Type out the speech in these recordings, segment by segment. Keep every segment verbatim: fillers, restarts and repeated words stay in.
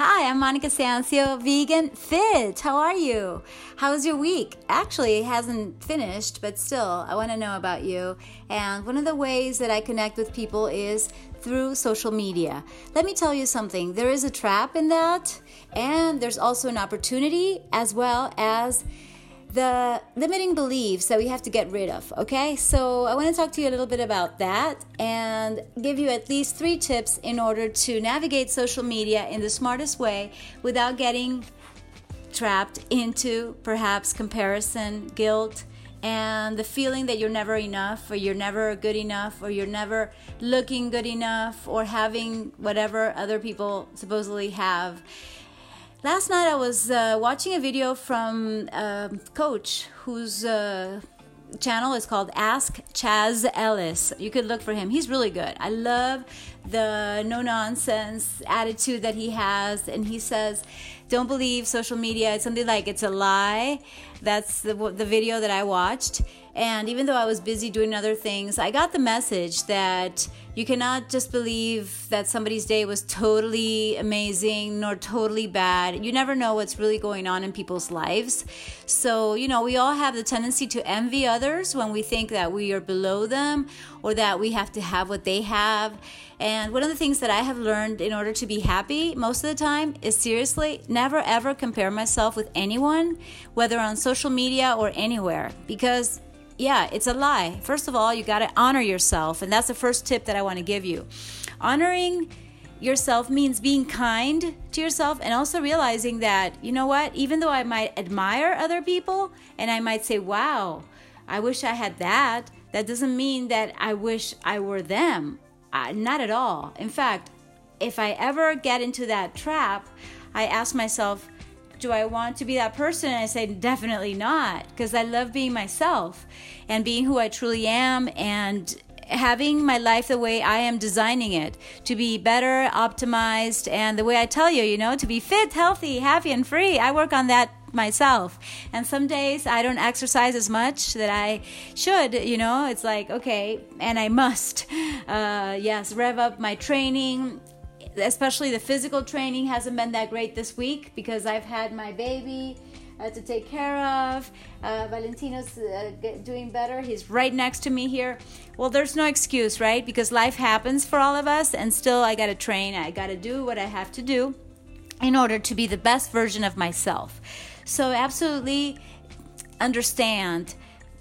Hi, I'm Monica Sancio, Vegan Fit. How are you? How was your week? Actually, it hasn't finished, but still, I want to know about you. And one of the ways that I connect with people is through social media. Let me tell you something. There is a trap in that, and there's also an opportunity, as well as the limiting beliefs that we have to get rid of, okay? So I want to talk to you a little bit about that and give you at least three tips in order to navigate social media in the smartest way without getting trapped into perhaps comparison, guilt, and the feeling that you're never enough, or you're never good enough, or you're never looking good enough, or having whatever other people supposedly have. Last night I was uh, watching a video from a coach whose uh, channel is called Ask Chaz Ellis. You could look for him. He's really good. I love the no-nonsense attitude that he has. And he says, don't believe social media. It's something like, it's a lie. That's the, the video that I watched. And even though I was busy doing other things, I got the message that you cannot just believe that somebody's day was totally amazing nor totally bad. You never know what's really going on in people's lives. So, you know, we all have the tendency to envy others when we think that we are below them or that we have to have what they have. And one of the things that I have learned in order to be happy most of the time is seriously never ever compare myself with anyone, whether on social media or anywhere, because yeah, it's a lie. First of all, you got to honor yourself. And that's the first tip that I want to give you. Honoring yourself means being kind to yourself and also realizing that, you know what, even though I might admire other people and I might say, wow, I wish I had that, that doesn't mean that I wish I were them. Uh, not at all. In fact, if I ever get into that trap, I ask myself, do I want to be that person? And I say, definitely not, because I love being myself and being who I truly am and having my life the way I am designing it to be better, optimized, and the way I tell you, you know, to be fit, healthy, happy, and free. I work on that myself. And some days I don't exercise as much that I should, you know, it's like, okay, and I must, uh, yes, rev up my training. Especially the physical training hasn't been that great this week because I've had my baby uh, to take care of. Uh, Valentino's uh, doing better. He's right next to me here. Well, there's no excuse, right? Because life happens for all of us, and still I got to train. I got to do what I have to do in order to be the best version of myself. So absolutely understand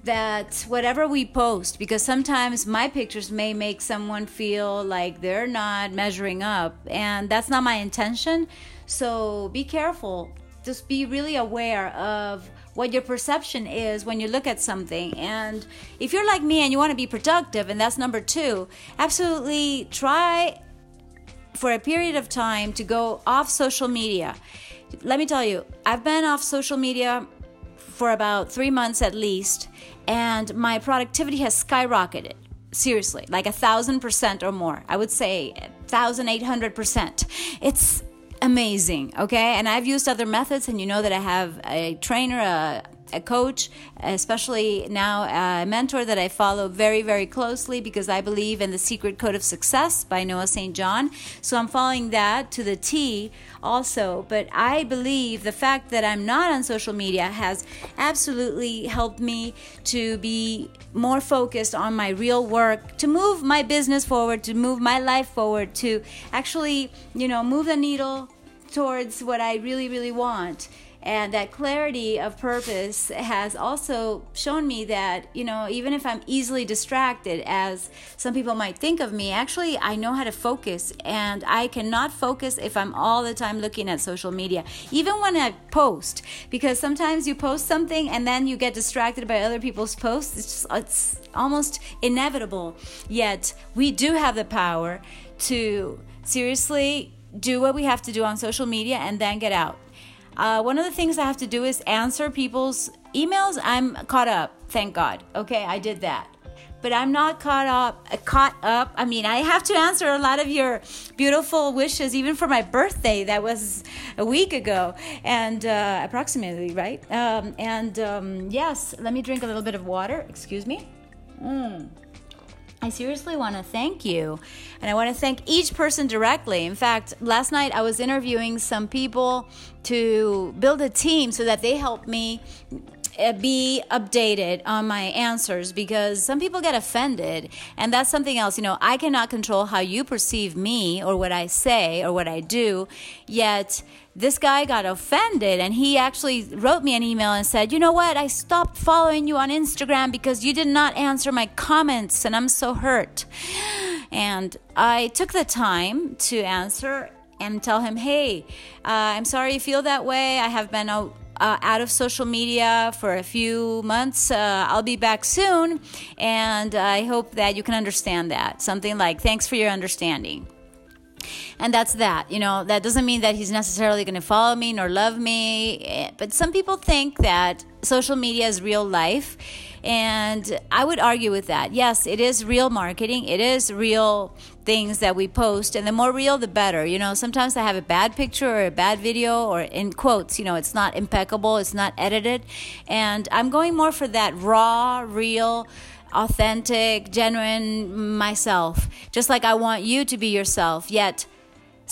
that whatever we post, because sometimes my pictures may make someone feel like they're not measuring up, and that's not my intention. So be careful. Just be really aware of what your perception is when you look at something. And if you're like me and you want to be productive, and that's number two, absolutely try for a period of time to go off social media. Let me tell you, I've been off social media for about three months at least, and my productivity has skyrocketed, seriously, like a thousand percent or more. I would say one thousand eight hundred percent. It's amazing, okay? And I've used other methods, and you know that I have a trainer, a, a coach, especially now a mentor that I follow very, very closely because I believe in The Secret Code of Success by Noah Saint John. So I'm following that to the T also. But I believe the fact that I'm not on social media has absolutely helped me to be more focused on my real work, to move my business forward, to move my life forward, to actually, you know, move the needle towards what I really, really want. And that clarity of purpose has also shown me that, you know, even if I'm easily distracted, as some people might think of me, actually, I know how to focus. And I cannot focus if I'm all the time looking at social media, even when I post, because sometimes you post something and then you get distracted by other people's posts. It's, just, it's almost inevitable. Yet we do have the power to seriously do what we have to do on social media and then get out. Uh, one of the things I have to do is answer people's emails. I'm caught up, thank God. Okay, I did that. But I'm not caught up, uh, caught up. I mean, I have to answer a lot of your beautiful wishes, even for my birthday. That was a week ago, and uh, approximately, right? Um, and um, yes, let me drink a little bit of water. Excuse me. Mm. I seriously want to thank you, and I want to thank each person directly. In fact, last night I was interviewing some people to build a team so that they help me be updated on my answers, because some people get offended, and that's something else. You know, I cannot control how you perceive me or what I say or what I do, yet this guy got offended, and he actually wrote me an email and said, you know what, I stopped following you on Instagram because you did not answer my comments, and I'm so hurt. And I took the time to answer and tell him, hey, uh, I'm sorry you feel that way. I have been a Uh, out of social media for a few months. Uh, I'll be back soon, and I hope that you can understand that. Something like, thanks for your understanding. And that's that. You know, that doesn't mean that he's necessarily going to follow me nor love me. But some people think that social media is real life, and I would argue with that. Yes, it is real marketing. It is real things that we post, and the more real, the better. You know, sometimes I have a bad picture or a bad video, or in quotes, you know, it's not impeccable, it's not edited. And I'm going more for that raw, real, authentic, genuine myself, just like I want you to be yourself. Yet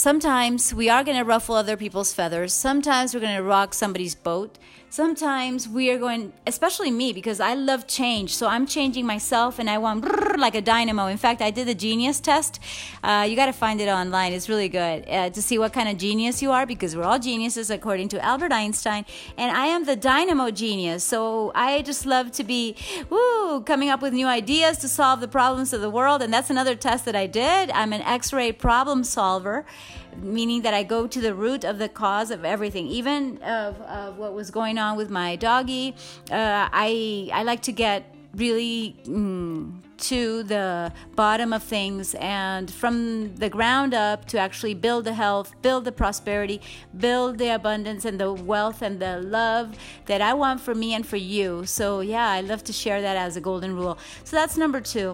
sometimes we are going to ruffle other people's feathers. Sometimes we're going to rock somebody's boat. Sometimes we are going, especially me, because I love change. So I'm changing myself, and I want like a dynamo. In fact, I did the genius test. Uh, you got to find it online. It's really good uh, to see what kind of genius you are, because we're all geniuses according to Albert Einstein. And I am the dynamo genius. So I just love to be woo, coming up with new ideas to solve the problems of the world. And that's another test that I did. I'm an X-ray problem solver, meaning that I go to the root of the cause of everything, even of, of what was going on with my doggy. Uh, I I like to get really mm, to the bottom of things, and from the ground up, to actually build the health, build the prosperity, build the abundance and the wealth and the love that I want for me and for you. So yeah, I love to share that as a golden rule. So that's number two,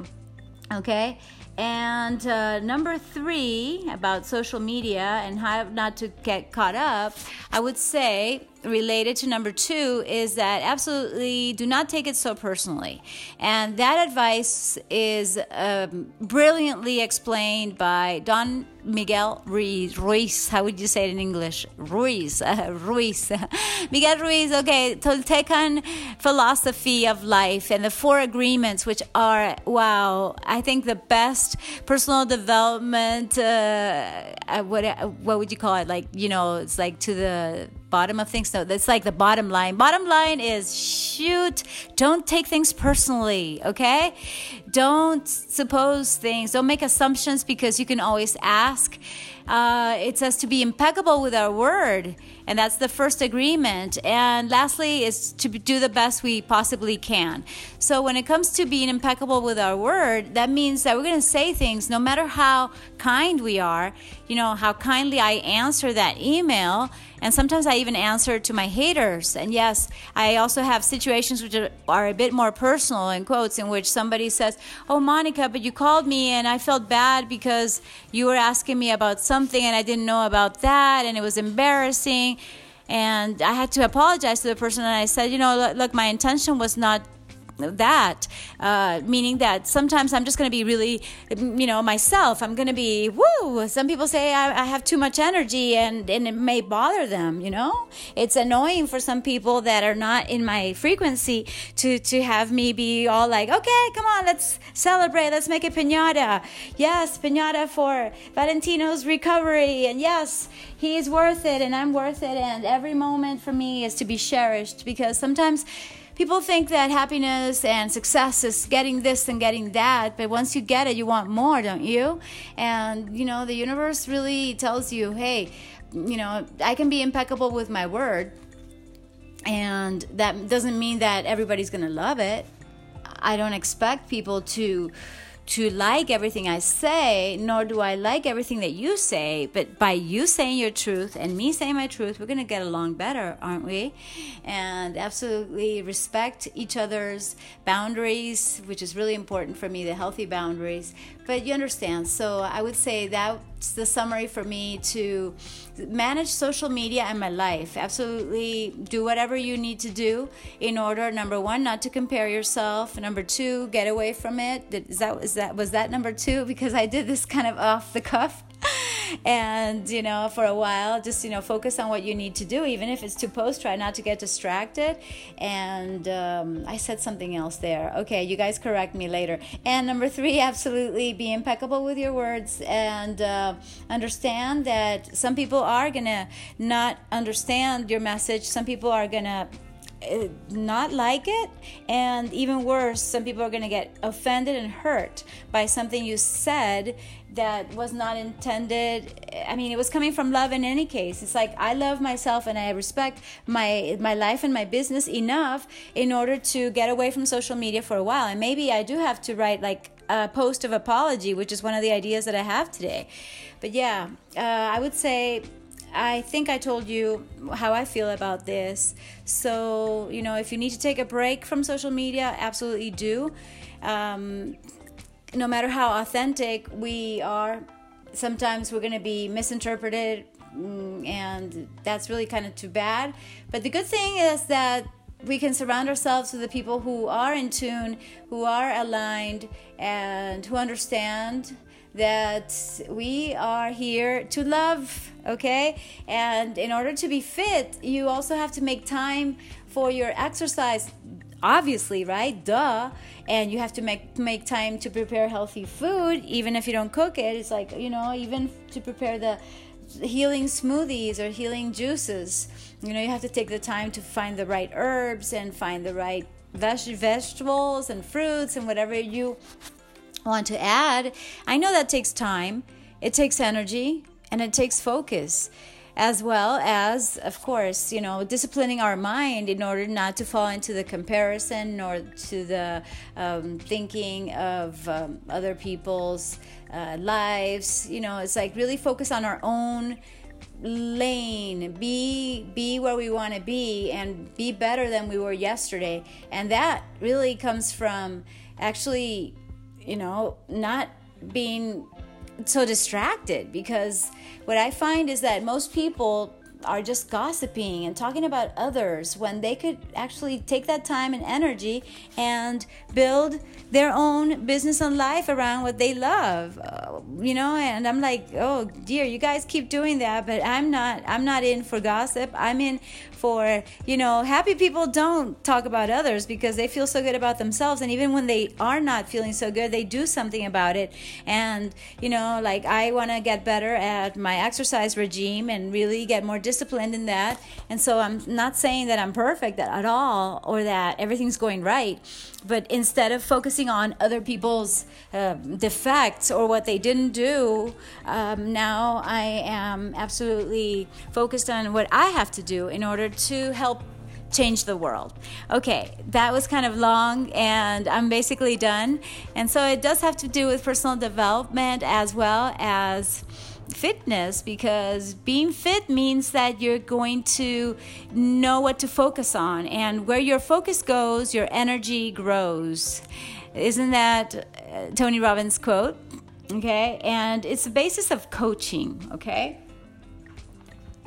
okay? And uh, number three, about social media and how not to get caught up, I would say, related to number two, is that absolutely do not take it so personally. And that advice is um, brilliantly explained by Don Miguel Ruiz. Ruiz, how would you say it in English? Ruiz, uh, Ruiz. Miguel Ruiz, okay, Toltecan philosophy of life and the four agreements, which are, wow, I think the best personal development, uh, what, what would you call it? Like, you know, it's like to the bottom of things. No, that's like the bottom line. Bottom line is, shoot, don't take things personally, okay? Don't suppose things. Don't make assumptions, because you can always ask. Uh, it says to be impeccable with our word, and that's the first agreement. And lastly is to do the best we possibly can. So when it comes to being impeccable with our word, that means that we're going to say things, no matter how kind we are, you know, how kindly I answer that email. And sometimes I even answer to my haters. And yes, I also have situations which are, are a bit more personal, in quotes, in which somebody says, oh, Monica, but you called me and I felt bad because you were asking me about something and I didn't know about that, and it was embarrassing, and I had to apologize to the person. And I said, you know, look, my intention was not that, uh, meaning that sometimes I'm just going to be really, you know, myself. I'm going to be, woo, some people say I, I have too much energy, and, and it may bother them, you know. It's annoying for some people that are not in my frequency to, to have me be all like, okay, come on, let's celebrate, let's make a piñata. Yes, piñata for Valentino's recovery, and yes, he is worth it, and I'm worth it, and every moment for me is to be cherished, because sometimes people think that happiness and success is getting this and getting that, but once you get it, you want more, don't you? And, you know, the universe really tells you, hey, you know, I can be impeccable with my word, and that doesn't mean that everybody's going to love it. I don't expect people to to like everything I say, nor do I like everything that you say, but by you saying your truth and me saying my truth, we're going to get along better, aren't we? And absolutely respect each other's boundaries, which is really important for me, the healthy boundaries. But you understand, so I would say that That's the summary for me, to manage social media and my life. Absolutely do whatever you need to do in order, number one, not to compare yourself. Number two, get away from it. Is that, is that, was that number two? Because I did this kind of off the cuff. And, you know, for a while, just, you know, focus on what you need to do. Even if it's to post, try not to get distracted. And um, I said something else there. Okay, you guys correct me later. And number three, absolutely be impeccable with your words, and uh, understand that some people are going to not understand your message. Some people are going to not like it, and even worse, some people are going to get offended and hurt by something you said that was not intended. I mean, it was coming from love in any case. It's like, I love myself and I respect my my life and my business enough in order to get away from social media for a while. And maybe I do have to write like a post of apology, which is one of the ideas that I have today. But yeah, uh, I would say, I think I told you how I feel about this. So, you know, if you need to take a break from social media, absolutely do. Um, no matter how authentic we are, sometimes we're going to be misinterpreted, and that's really kind of too bad. But the good thing is that we can surround ourselves with the people who are in tune, who are aligned, and who understand that we are here to love, okay? And in order to be fit, you also have to make time for your exercise, obviously, right? Duh. And you have to make make time to prepare healthy food, even if you don't cook it. It's like, you know, even to prepare the healing smoothies or healing juices, you know, you have to take the time to find the right herbs and find the right veg- vegetables and fruits and whatever you want to add. I know that takes time, it takes energy, and it takes focus, as well as, of course, you know, disciplining our mind in order not to fall into the comparison or to the um, thinking of um, other people's uh, lives. You know, it's like really focus on our own lane, be be where we want to be, and be better than we were yesterday. And that really comes from actually, you know, not being so distracted, because what I find is that most people are just gossiping and talking about others when they could actually take that time and energy and build their own business and life around what they love, uh, you know. And I'm like, oh dear, you guys keep doing that, but I'm not I'm not in for gossip. I'm in for, you know, happy people don't talk about others because they feel so good about themselves, and even when they are not feeling so good, they do something about it. And, you know, like, I want to get better at my exercise regime and really get more disciplined disciplined in that. And so I'm not saying that I'm perfect at all, or that everything's going right, but instead of focusing on other people's uh, defects or what they didn't do, um, now I am absolutely focused on what I have to do in order to help change the world. Okay, that was kind of long, and I'm basically done. And so it does have to do with personal development as well as fitness, because being fit means that you're going to know what to focus on, and where your focus goes, your energy grows. Isn't that uh, Tony Robbins' quote? Okay, and it's the basis of coaching, okay?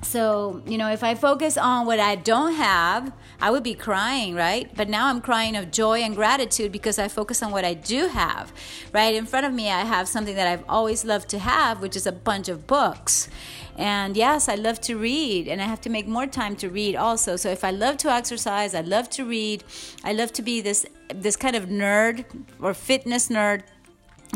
So, you know, if I focus on what I don't have, I would be crying, right? But now I'm crying of joy and gratitude because I focus on what I do have, right? In front of me, I have something that I've always loved to have, which is a bunch of books. And yes, I love to read, and I have to make more time to read also. So if I love to exercise, I love to read, I love to be this this kind of nerd or fitness nerd.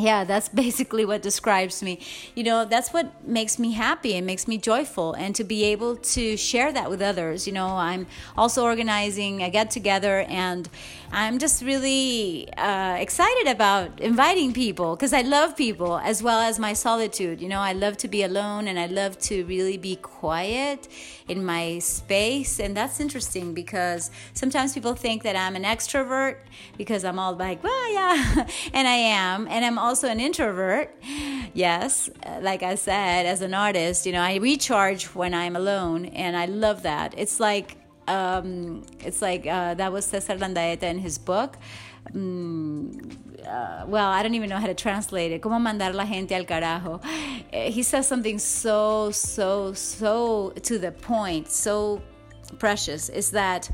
Yeah, that's basically what describes me. You know, that's what makes me happy and makes me joyful, and to be able to share that with others. You know, I'm also organizing a get-together, and I'm just really uh, excited about inviting people, because I love people as well as my solitude. You know, I love to be alone, and I love to really be quiet in my space. And that's interesting, because sometimes people think that I'm an extrovert because I'm all like, well, yeah, and I am, and I'm also also an introvert. Yes, like I said, as an artist, you know, I recharge when I'm alone, and I love that. It's like um, it's like uh, that was Cesar Landaeta in his book, Mm, uh, well, I don't even know how to translate it. ¿Cómo mandar la gente al carajo? Uh, he says something so, so, so to the point, so precious, is that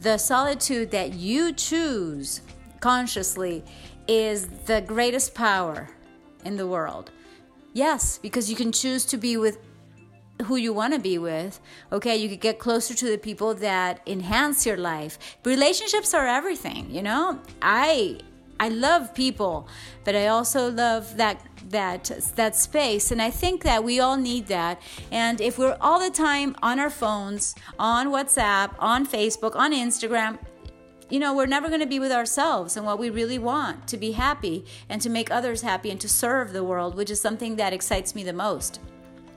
the solitude that you choose consciously is the greatest power in the world. Yes, because you can choose to be with who you want to be with. Okay, you could get closer to the people that enhance your life. Relationships are everything, you know. I I love people, but I also love that that that space, and I think that we all need that. And if we're all the time on our phones, on WhatsApp, on Facebook, on Instagram, you know, we're never going to be with ourselves and what we really want, to be happy and to make others happy and to serve the world, which is something that excites me the most.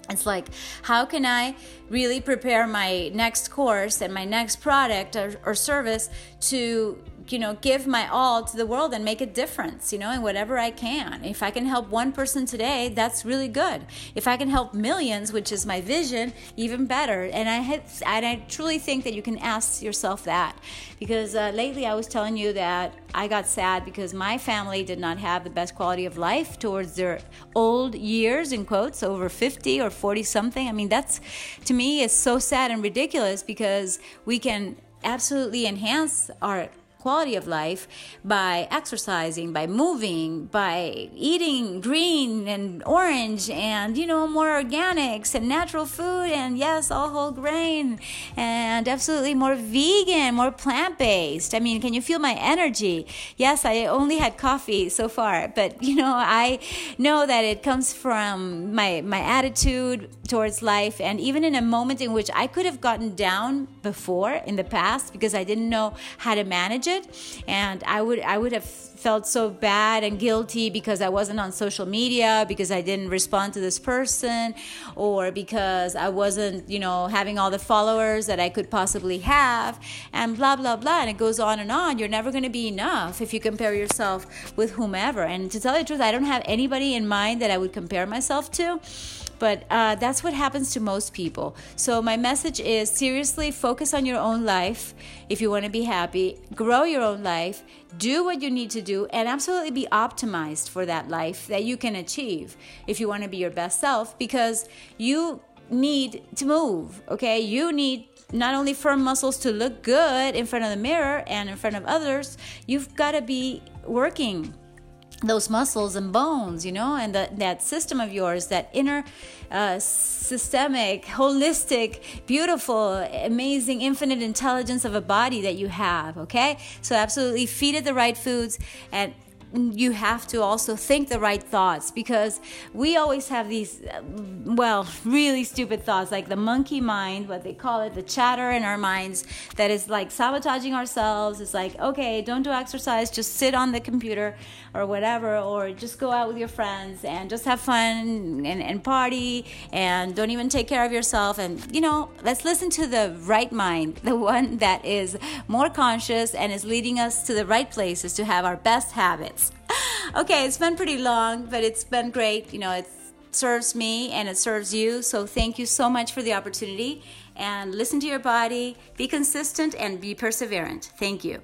It's like, how can I really prepare my next course and my next product or, or service to, you know, give my all to the world and make a difference, you know, in whatever I can. If I can help one person today, that's really good. If I can help millions, which is my vision, even better. And I had, and I truly think that you can ask yourself that, because uh, lately I was telling you that I got sad because my family did not have the best quality of life towards their old years, in quotes, over fifty or forty something. I mean, that's, to me, is so sad and ridiculous, because we can absolutely enhance our quality of life by exercising, by moving, by eating green and orange and, you know, more organics and natural food, and yes, all whole grain, and absolutely more vegan, more plant-based. I mean, can you feel my energy? Yes, I only had coffee so far, but, you know, I know that it comes from my, my attitude towards life. And even in a moment in which I could have gotten down before in the past because I didn't know how to manage it, and I would I would have felt so bad and guilty because I wasn't on social media, because I didn't respond to this person, or because I wasn't, you know, having all the followers that I could possibly have, and blah blah blah, and it goes on and on. You're never going to be enough if you compare yourself with whomever. And to tell you the truth, I don't have anybody in mind that I would compare myself to, but uh, that's what happens to most people. So my message is, seriously, focus on your own life if you want to be happy. Grow your own life. Do what you need to do, and absolutely be optimized for that life that you can achieve if you want to be your best self, because you need to move, okay? You need not only firm muscles to look good in front of the mirror and in front of others, you've got to be working those muscles and bones, you know, and the, that system of yours, that inner uh, systemic, holistic, beautiful, amazing, infinite intelligence of a body that you have, okay? So absolutely feed it the right foods, and you have to also think the right thoughts, because we always have these, well, really stupid thoughts, like the monkey mind, what they call it, the chatter in our minds that is like sabotaging ourselves. It's like, okay, don't do exercise, just sit on the computer or whatever, or just go out with your friends and just have fun and, and party, and don't even take care of yourself. And, you know, let's listen to the right mind, the one that is more conscious and is leading us to the right places to have our best habits. Okay, it's been pretty long, but it's been great. You know, it serves me and it serves you. So thank you so much for the opportunity. And listen to your body, be consistent, and be perseverant. Thank you.